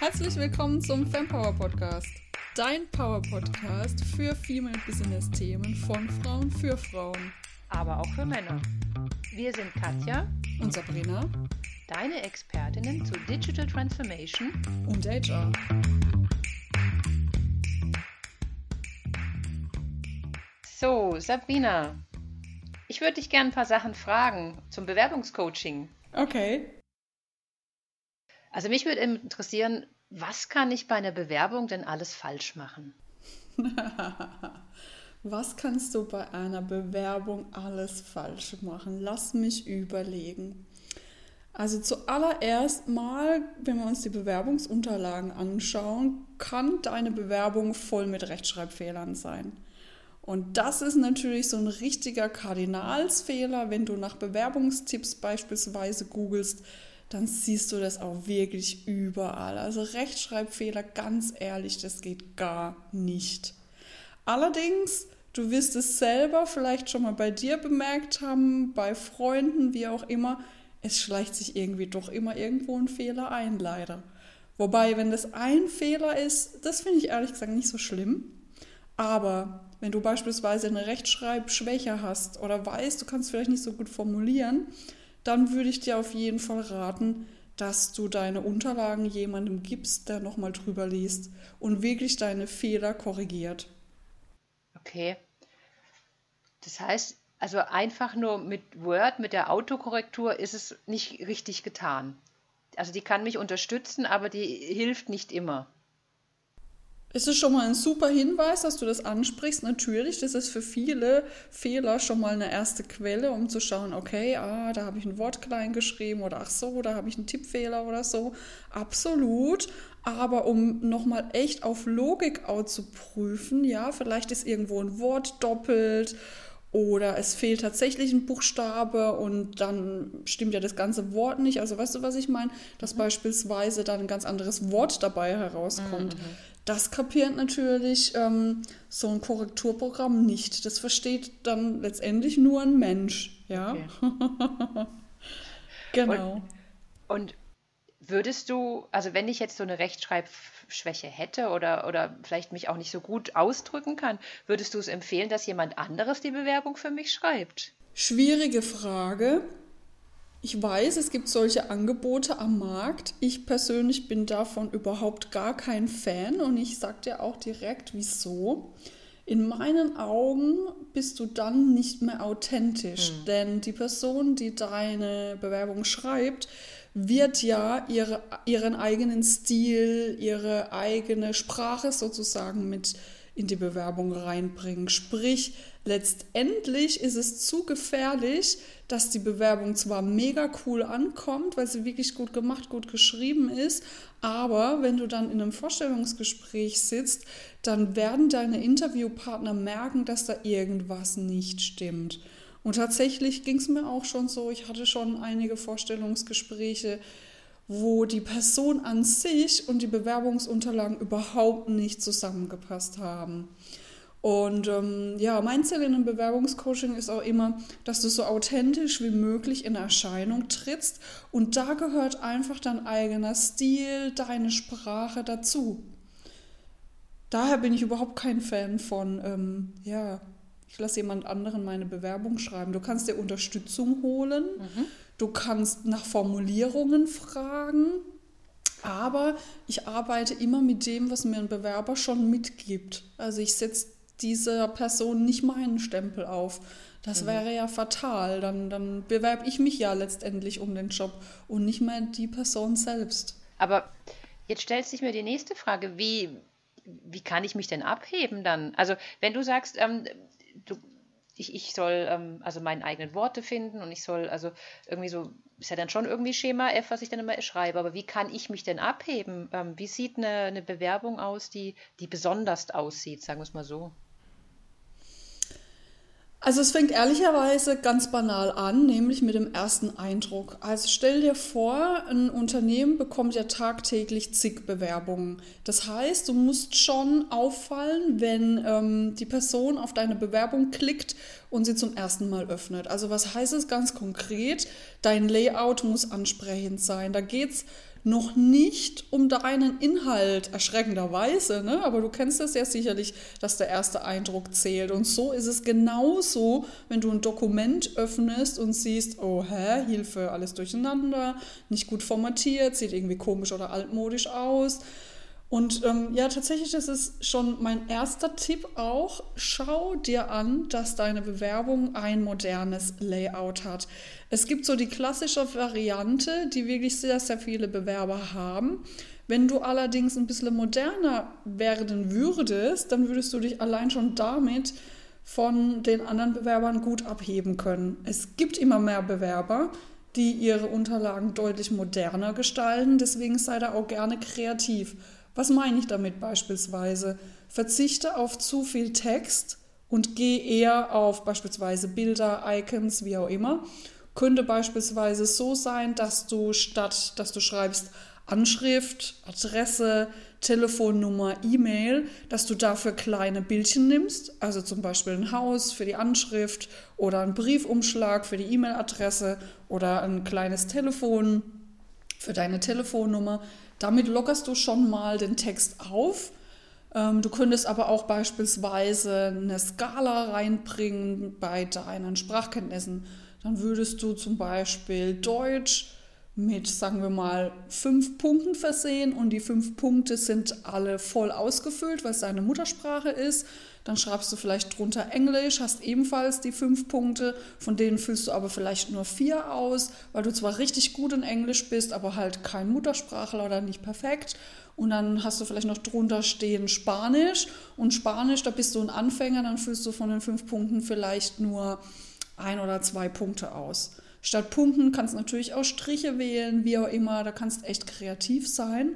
Herzlich willkommen zum FemPower Podcast, dein Power Podcast für Female Business Themen von Frauen für Frauen, aber auch für Männer. Wir sind Katja und Sabrina, deine Expertinnen zu Digital Transformation und HR. So, Sabrina, ich würde dich gerne ein paar Sachen fragen zum Bewerbungscoaching. Okay. Also mich würde interessieren, was kann ich bei einer Bewerbung denn alles falsch machen? Was kannst du bei einer Bewerbung alles falsch machen? Lass mich überlegen. Also zuallererst mal, wenn wir uns die Bewerbungsunterlagen anschauen, kann deine Bewerbung voll mit Rechtschreibfehlern sein. Und das ist natürlich so ein richtiger Kardinalsfehler, wenn du nach Bewerbungstipps beispielsweise googelst, dann siehst du das auch wirklich überall. Also Rechtschreibfehler, ganz ehrlich, das geht gar nicht. Allerdings, du wirst es selber vielleicht schon mal bei dir bemerkt haben, bei Freunden, wie auch immer, es schleicht sich irgendwie doch immer irgendwo ein Fehler ein, leider. Wobei, wenn das ein Fehler ist, das finde ich ehrlich gesagt nicht so schlimm. Aber wenn du beispielsweise eine Rechtschreibschwäche hast oder weißt, du kannst vielleicht nicht so gut formulieren, dann würde ich dir auf jeden Fall raten, dass du deine Unterlagen jemandem gibst, der nochmal drüber liest und wirklich deine Fehler korrigiert. Okay. Das heißt, also einfach nur mit Word, mit der Autokorrektur ist es nicht richtig getan. Also die kann mich unterstützen, aber die hilft nicht immer. Es ist schon mal ein super Hinweis, dass du das ansprichst. Natürlich, das ist für viele Fehler schon mal eine erste Quelle, um zu schauen, okay, da habe ich ein Wort klein geschrieben oder ach so, da habe ich einen Tippfehler oder so. Absolut. Aber um nochmal echt auf Logik auszuprüfen, ja, vielleicht ist irgendwo ein Wort doppelt oder es fehlt tatsächlich ein Buchstabe und dann stimmt ja das ganze Wort nicht. Also weißt du, was ich meine? Dass beispielsweise dann ein ganz anderes Wort dabei herauskommt. Mhm. Das kapiert natürlich so ein Korrekturprogramm nicht. Das versteht dann letztendlich nur ein Mensch, ja? Okay. Genau. Und würdest du, also wenn ich jetzt so eine Rechtschreibschwäche hätte oder vielleicht mich auch nicht so gut ausdrücken kann, würdest du es empfehlen, dass jemand anderes die Bewerbung für mich schreibt? Schwierige Frage. Ich weiß, es gibt solche Angebote am Markt. Ich persönlich bin davon überhaupt gar kein Fan und ich sage dir auch direkt, wieso. In meinen Augen bist du dann nicht mehr authentisch, denn die Person, die deine Bewerbung schreibt, wird ja ihren eigenen Stil, ihre eigene Sprache sozusagen mit in die Bewerbung reinbringen. Sprich, letztendlich ist es zu gefährlich, dass die Bewerbung zwar mega cool ankommt, weil sie wirklich gut gemacht, gut geschrieben ist, aber wenn du dann in einem Vorstellungsgespräch sitzt, dann werden deine Interviewpartner merken, dass da irgendwas nicht stimmt. Und tatsächlich ging es mir auch schon so, ich hatte schon einige Vorstellungsgespräche, wo die Person an sich und die Bewerbungsunterlagen überhaupt nicht zusammengepasst haben. Und mein Ziel in einem Bewerbungscoaching ist auch immer, dass du so authentisch wie möglich in Erscheinung trittst. Und da gehört einfach dein eigener Stil, deine Sprache dazu. Daher bin ich überhaupt kein Fan von, ich lasse jemand anderen meine Bewerbung schreiben. Du kannst dir Unterstützung holen. Mhm. Du kannst nach Formulierungen fragen, aber ich arbeite immer mit dem, was mir ein Bewerber schon mitgibt. Also ich setze dieser Person nicht meinen Stempel auf. Das wäre ja fatal. Dann bewerbe ich mich ja letztendlich um den Job und nicht mehr die Person selbst. Aber jetzt stellt sich mir die nächste Frage, wie kann ich mich denn abheben dann? Also wenn du sagst, ich soll also meine eigenen Worte finden und ich soll also irgendwie so, ist ja dann schon irgendwie Schema F, was ich dann immer schreibe, aber wie kann ich mich denn abheben? Wie sieht eine Bewerbung aus, die besonders aussieht, sagen wir es mal so? Also es fängt ehrlicherweise ganz banal an, nämlich mit dem ersten Eindruck. Also stell dir vor, ein Unternehmen bekommt ja tagtäglich zig Bewerbungen. Das heißt, du musst schon auffallen, wenn die Person auf deine Bewerbung klickt und sie zum ersten Mal öffnet. Also was heißt es ganz konkret? Dein Layout muss ansprechend sein. Da geht es noch nicht um deinen Inhalt, erschreckenderweise, ne? Aber du kennst das ja sicherlich, dass der erste Eindruck zählt. Und so ist es genauso, wenn du ein Dokument öffnest und siehst, oh, Hilfe, alles durcheinander, nicht gut formatiert, sieht irgendwie komisch oder altmodisch aus. Und tatsächlich, das ist schon mein erster Tipp auch, schau dir an, dass deine Bewerbung ein modernes Layout hat. Es gibt so die klassische Variante, die wirklich sehr, sehr viele Bewerber haben. Wenn du allerdings ein bisschen moderner werden würdest, dann würdest du dich allein schon damit von den anderen Bewerbern gut abheben können. Es gibt immer mehr Bewerber, die ihre Unterlagen deutlich moderner gestalten, deswegen sei da auch gerne kreativ. Was meine ich damit beispielsweise? Verzichte auf zu viel Text und geh eher auf beispielsweise Bilder, Icons, wie auch immer. Könnte beispielsweise so sein, dass du statt, dass du schreibst Anschrift, Adresse, Telefonnummer, E-Mail, dass du dafür kleine Bildchen nimmst, also zum Beispiel ein Haus für die Anschrift oder einen Briefumschlag für die E-Mail-Adresse oder ein kleines Telefon für deine Telefonnummer. Damit lockerst du schon mal den Text auf. Du könntest aber auch beispielsweise eine Skala reinbringen bei deinen Sprachkenntnissen. Dann würdest du zum Beispiel Deutsch mit, sagen wir mal, 5 Punkten versehen und die 5 Punkte sind alle voll ausgefüllt, weil es deine Muttersprache ist. Dann schreibst du vielleicht drunter Englisch, hast ebenfalls die 5 Punkte, von denen füllst du aber vielleicht nur 4 aus, weil du zwar richtig gut in Englisch bist, aber halt kein Muttersprachler oder nicht perfekt. Und dann hast du vielleicht noch drunter stehen Spanisch und Spanisch, da bist du ein Anfänger, dann füllst du von den 5 Punkten vielleicht nur 1 oder 2 Punkte aus. Statt Punkten kannst du natürlich auch Striche wählen, wie auch immer, da kannst du echt kreativ sein.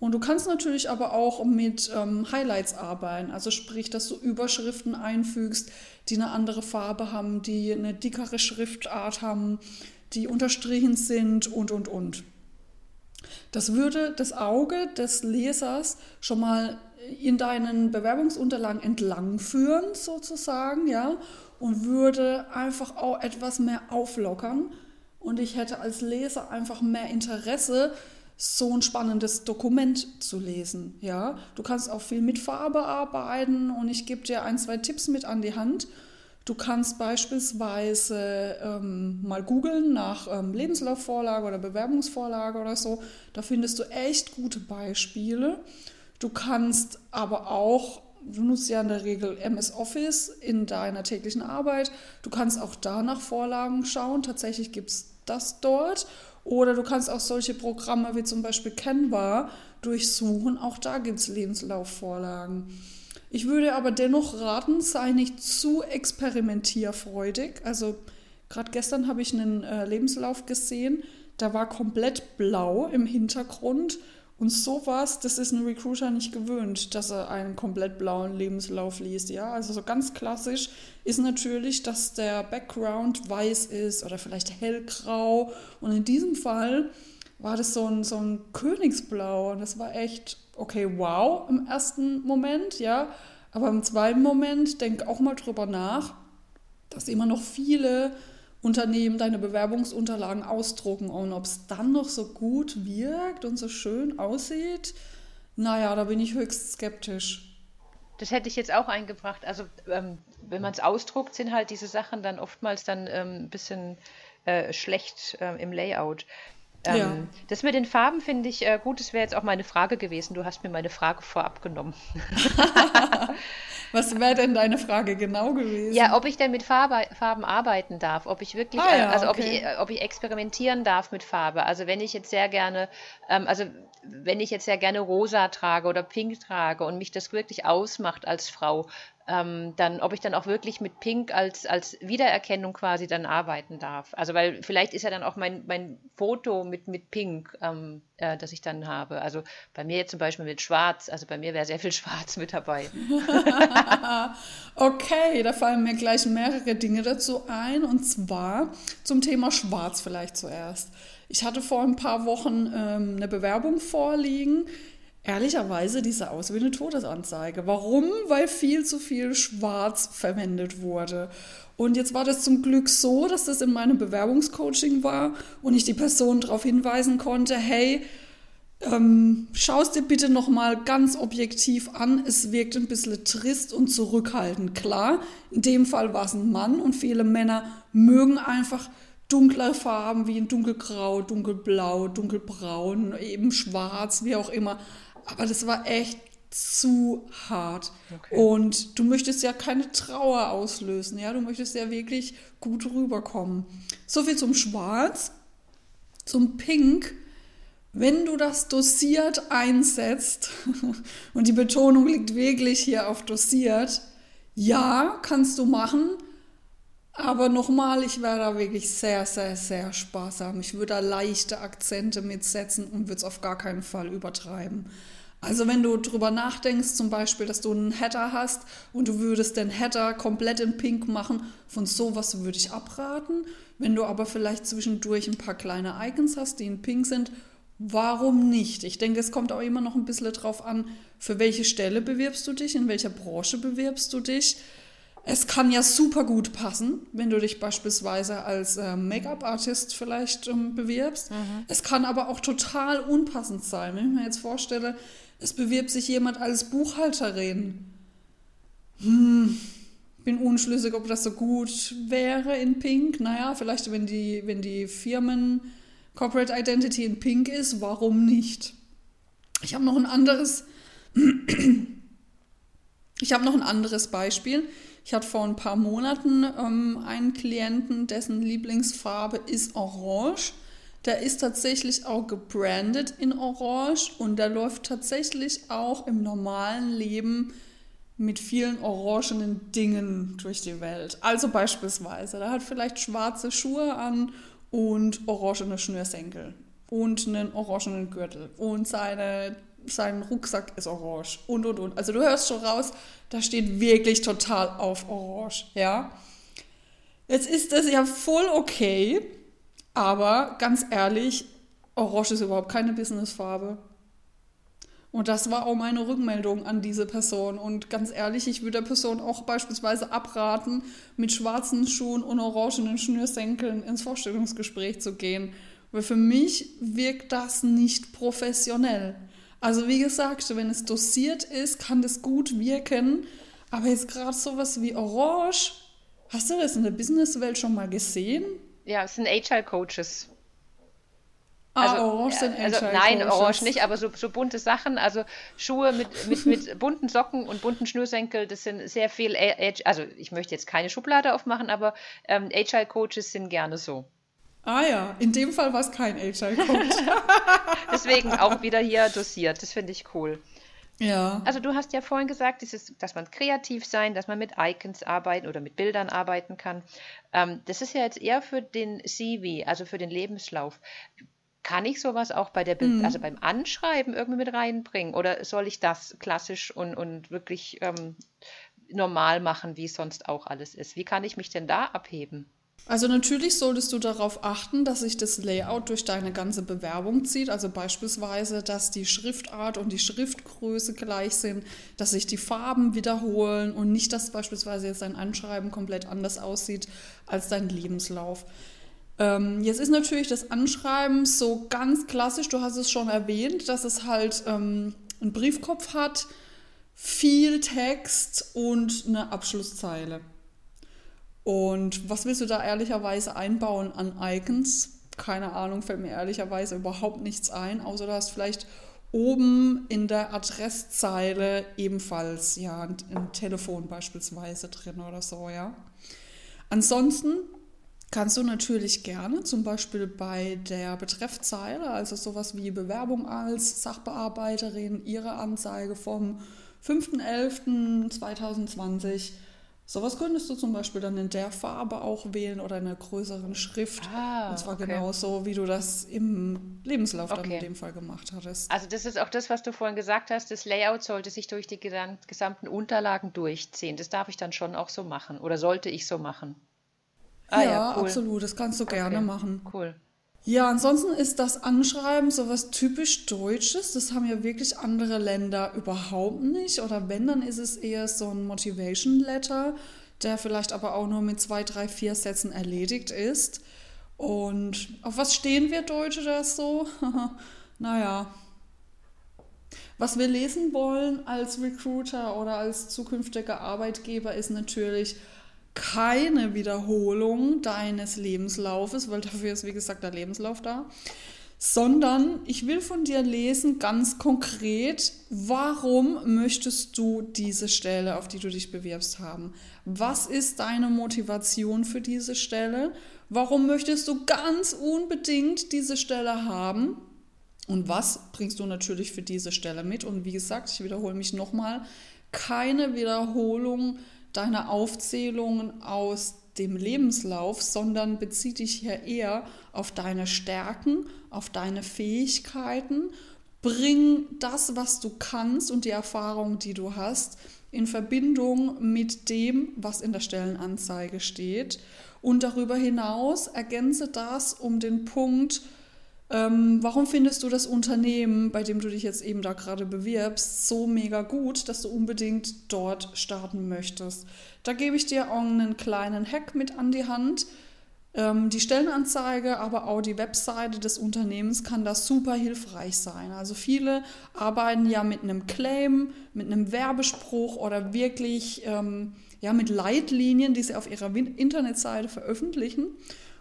Und du kannst natürlich aber auch mit Highlights arbeiten, also sprich, dass du Überschriften einfügst, die eine andere Farbe haben, die eine dickere Schriftart haben, die unterstrichen sind und, und. Das würde das Auge des Lesers schon mal in deinen Bewerbungsunterlagen entlangführen sozusagen, ja, und würde einfach auch etwas mehr auflockern. Und ich hätte als Leser einfach mehr Interesse, so ein spannendes Dokument zu lesen. Ja? Du kannst auch viel mit Farbe arbeiten und ich gebe dir 1, 2 Tipps mit an die Hand. Du kannst beispielsweise mal googeln nach Lebenslaufvorlage oder Bewerbungsvorlage oder so. Da findest du echt gute Beispiele. Du kannst aber auch, du nutzt ja in der Regel MS Office in deiner täglichen Arbeit, du kannst auch da nach Vorlagen schauen, tatsächlich gibt es das dort. Oder du kannst auch solche Programme wie zum Beispiel Canva durchsuchen, auch da gibt es Lebenslaufvorlagen. Ich würde aber dennoch raten, sei nicht zu experimentierfreudig. Also gerade gestern habe ich einen Lebenslauf gesehen, da war komplett blau im Hintergrund. Und sowas, das ist ein Recruiter nicht gewöhnt, dass er einen komplett blauen Lebenslauf liest. Ja, also so ganz klassisch ist natürlich, dass der Background weiß ist oder vielleicht hellgrau. Und in diesem Fall war das so ein Königsblau. Und das war echt, okay, wow, im ersten Moment, ja. Aber im zweiten Moment denk auch mal drüber nach, dass immer noch viele Unternehmen deine Bewerbungsunterlagen ausdrucken und ob es dann noch so gut wirkt und so schön aussieht, naja, da bin ich höchst skeptisch. Das hätte ich jetzt auch eingebracht. Also wenn man es ausdruckt, sind halt diese Sachen dann oftmals dann ein bisschen schlecht im Layout. Ja. Das mit den Farben finde ich gut, das wäre jetzt auch meine Frage gewesen. Du hast mir meine Frage vorab genommen. Was wäre denn deine Frage genau gewesen? Ja, ob ich denn mit Farben arbeiten darf, ob ich wirklich, ob ich experimentieren darf mit Farbe. Also wenn ich jetzt sehr gerne, rosa trage oder pink trage und mich das wirklich ausmacht als Frau, dann, ob ich dann auch wirklich mit Pink als Wiedererkennung quasi dann arbeiten darf. Also weil vielleicht ist ja dann auch mein Foto mit Pink, das ich dann habe. Also bei mir jetzt zum Beispiel mit Schwarz, also bei mir wäre sehr viel Schwarz mit dabei. Okay, da fallen mir gleich mehrere Dinge dazu ein und zwar zum Thema Schwarz vielleicht zuerst. Ich hatte vor ein paar Wochen eine Bewerbung vorliegen, ehrlicherweise, die sah aus wie eine Todesanzeige. Warum? Weil viel zu viel Schwarz verwendet wurde. Und jetzt war das zum Glück so, dass das in meinem Bewerbungscoaching war und ich die Person darauf hinweisen konnte, hey, Schau es dir bitte nochmal ganz objektiv an. Es wirkt ein bisschen trist und zurückhaltend. Klar, in dem Fall war es ein Mann und viele Männer mögen einfach dunkle Farben wie in dunkelgrau, dunkelblau, dunkelbraun, eben schwarz, wie auch immer. Aber das war echt zu hart. Okay. Und du möchtest ja keine Trauer auslösen. Ja? Du möchtest ja wirklich gut rüberkommen. So viel zum Schwarz. Zum Pink. Wenn du das dosiert einsetzt, und die Betonung liegt wirklich hier auf dosiert, ja, kannst du machen, aber nochmal, ich wäre da wirklich sehr, sehr, sehr sparsam. Ich würde da leichte Akzente mitsetzen und würde es auf gar keinen Fall übertreiben. Also wenn du drüber nachdenkst, zum Beispiel, dass du einen Header hast und du würdest den Header komplett in Pink machen, von sowas würde ich abraten. Wenn du aber vielleicht zwischendurch ein paar kleine Icons hast, die in Pink sind, warum nicht? Ich denke, es kommt auch immer noch ein bisschen drauf an, für welche Stelle bewirbst du dich, in welcher Branche bewirbst du dich. Es kann ja super gut passen, wenn du dich beispielsweise als Make-up-Artist vielleicht bewirbst. Mhm. Es kann aber auch total unpassend sein. Wenn ich mir jetzt vorstelle, es bewirbt sich jemand als Buchhalterin. Bin unschlüssig, ob das so gut wäre in Pink. Naja, vielleicht wenn die Firmen Corporate Identity in Pink ist, warum nicht? Ich habe noch ein anderes Beispiel. Ich hatte vor ein paar Monaten einen Klienten, dessen Lieblingsfarbe ist Orange. Der ist tatsächlich auch gebrandet in Orange und der läuft tatsächlich auch im normalen Leben mit vielen orangenen Dingen durch die Welt. Also beispielsweise, der hat vielleicht schwarze Schuhe an und orangene Schnürsenkel und einen orangenen Gürtel und sein Rucksack ist orange und. Also du hörst schon raus, da steht wirklich total auf orange, ja. Jetzt ist das ja voll okay, aber ganz ehrlich, orange ist überhaupt keine Businessfarbe. Und das war auch meine Rückmeldung an diese Person. Und ganz ehrlich, ich würde der Person auch beispielsweise abraten, mit schwarzen Schuhen und orangenen Schnürsenkeln ins Vorstellungsgespräch zu gehen. Weil für mich wirkt das nicht professionell. Also wie gesagt, wenn es dosiert ist, kann das gut wirken. Aber jetzt gerade sowas wie Orange, hast du das in der Businesswelt schon mal gesehen? Ja, es sind HR-Coaches. Nein, Orange nicht, aber so bunte Sachen, also Schuhe mit bunten Socken und bunten Schnürsenkel, das sind sehr viel, also ich möchte jetzt keine Schublade aufmachen, aber HR-Coaches sind gerne so. Ah ja, in dem Fall war es kein HR-Coach. Deswegen auch wieder hier dosiert, das finde ich cool. Ja. Also du hast ja vorhin gesagt, dass man kreativ sein, dass man mit Icons arbeiten oder mit Bildern arbeiten kann. Das ist ja jetzt eher für den CV, also für den Lebenslauf. Kann ich sowas auch bei der also beim Anschreiben irgendwie mit reinbringen? Oder soll ich das klassisch und wirklich normal machen, wie es sonst auch alles ist? Wie kann ich mich denn da abheben? Also natürlich solltest du darauf achten, dass sich das Layout durch deine ganze Bewerbung zieht. Also beispielsweise, dass die Schriftart und die Schriftgröße gleich sind, dass sich die Farben wiederholen und nicht, dass beispielsweise jetzt dein Anschreiben komplett anders aussieht als dein Lebenslauf. Jetzt ist natürlich das Anschreiben so ganz klassisch, du hast es schon erwähnt, dass es halt einen Briefkopf hat, viel Text und eine Abschlusszeile. Und was willst du da ehrlicherweise einbauen an Icons? Keine Ahnung, fällt mir ehrlicherweise überhaupt nichts ein, außer du hast vielleicht oben in der Adresszeile ebenfalls ja, ein Telefon beispielsweise drin oder so, ja. Ansonsten kannst du natürlich gerne zum Beispiel bei der Betreffzeile, also sowas wie Bewerbung als Sachbearbeiterin, Ihre Anzeige vom 5.11.2020, sowas könntest du zum Beispiel dann in der Farbe auch wählen oder in einer größeren Schrift. Und zwar okay. Genauso, wie du das im Lebenslauf dann in dem Fall gemacht hattest. Also das ist auch das, was du vorhin gesagt hast, das Layout sollte sich durch die gesamten Unterlagen durchziehen. Das darf ich dann schon auch so machen oder sollte ich so machen? Ja, cool. Absolut, das kannst du gerne machen. Cool. Ja, ansonsten ist das Anschreiben sowas typisch Deutsches. Das haben ja wirklich andere Länder überhaupt nicht. Oder wenn, dann ist es eher so ein Motivation Letter, der vielleicht aber auch nur mit 2, 3, 4 Sätzen erledigt ist. Und auf was stehen wir Deutsche da so? Naja, Was wir lesen wollen als Recruiter oder als zukünftiger Arbeitgeber ist natürlich keine Wiederholung deines Lebenslaufes, weil dafür ist, wie gesagt, der Lebenslauf da, sondern ich will von dir lesen, ganz konkret, warum möchtest du diese Stelle, auf die du dich bewirbst, haben? Was ist deine Motivation für diese Stelle? Warum möchtest du ganz unbedingt diese Stelle haben? Und was bringst du natürlich für diese Stelle mit? Und wie gesagt, ich wiederhole mich nochmal, keine Wiederholung deiner Aufzählungen aus dem Lebenslauf, sondern bezieh dich hier eher auf deine Stärken, auf deine Fähigkeiten. Bring das, was du kannst und die Erfahrung, die du hast, in Verbindung mit dem, was in der Stellenanzeige steht. Und darüber hinaus ergänze das um den Punkt, warum findest du das Unternehmen, bei dem du dich jetzt eben da gerade bewirbst, so mega gut, dass du unbedingt dort starten möchtest? Da gebe ich dir auch einen kleinen Hack mit an die Hand. Die Stellenanzeige, aber auch die Webseite des Unternehmens kann da super hilfreich sein. Also viele arbeiten ja mit einem Claim, mit einem Werbespruch oder wirklich mit Leitlinien, die sie auf ihrer Internetseite veröffentlichen.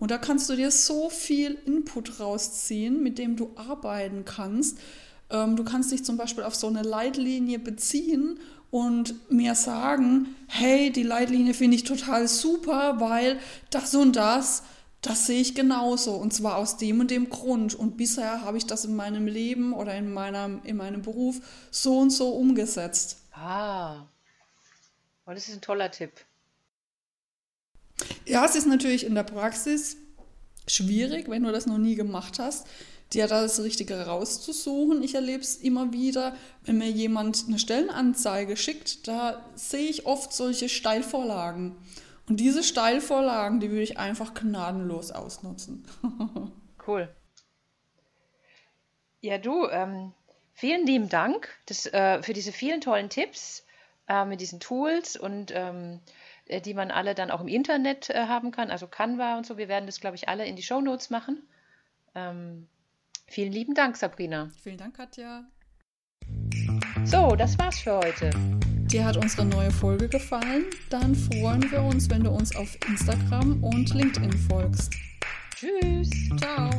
Und da kannst du dir so viel Input rausziehen, mit dem du arbeiten kannst. Du kannst dich zum Beispiel auf so eine Leitlinie beziehen und mir sagen, hey, die Leitlinie finde ich total super, weil das und das, das sehe ich genauso. Und zwar aus dem und dem Grund. Und bisher habe ich das in meinem Leben oder in meinem Beruf so und so umgesetzt. Das ist ein toller Tipp. Ja, es ist natürlich in der Praxis schwierig, wenn du das noch nie gemacht hast, dir das Richtige rauszusuchen. Ich erlebe es immer wieder, wenn mir jemand eine Stellenanzeige schickt, da sehe ich oft solche Steilvorlagen. Und diese Steilvorlagen, die würde ich einfach gnadenlos ausnutzen. Cool. Ja, du, vielen lieben Dank für diese vielen tollen Tipps mit diesen Tools und die man alle dann auch im Internet haben kann, also Canva und so. Wir werden das, glaube ich, alle in die Shownotes machen. Vielen lieben Dank, Sabrina. Vielen Dank, Katja. So, das war's für heute. Dir hat unsere neue Folge gefallen? Dann freuen wir uns, wenn du uns auf Instagram und LinkedIn folgst. Tschüss. Ciao.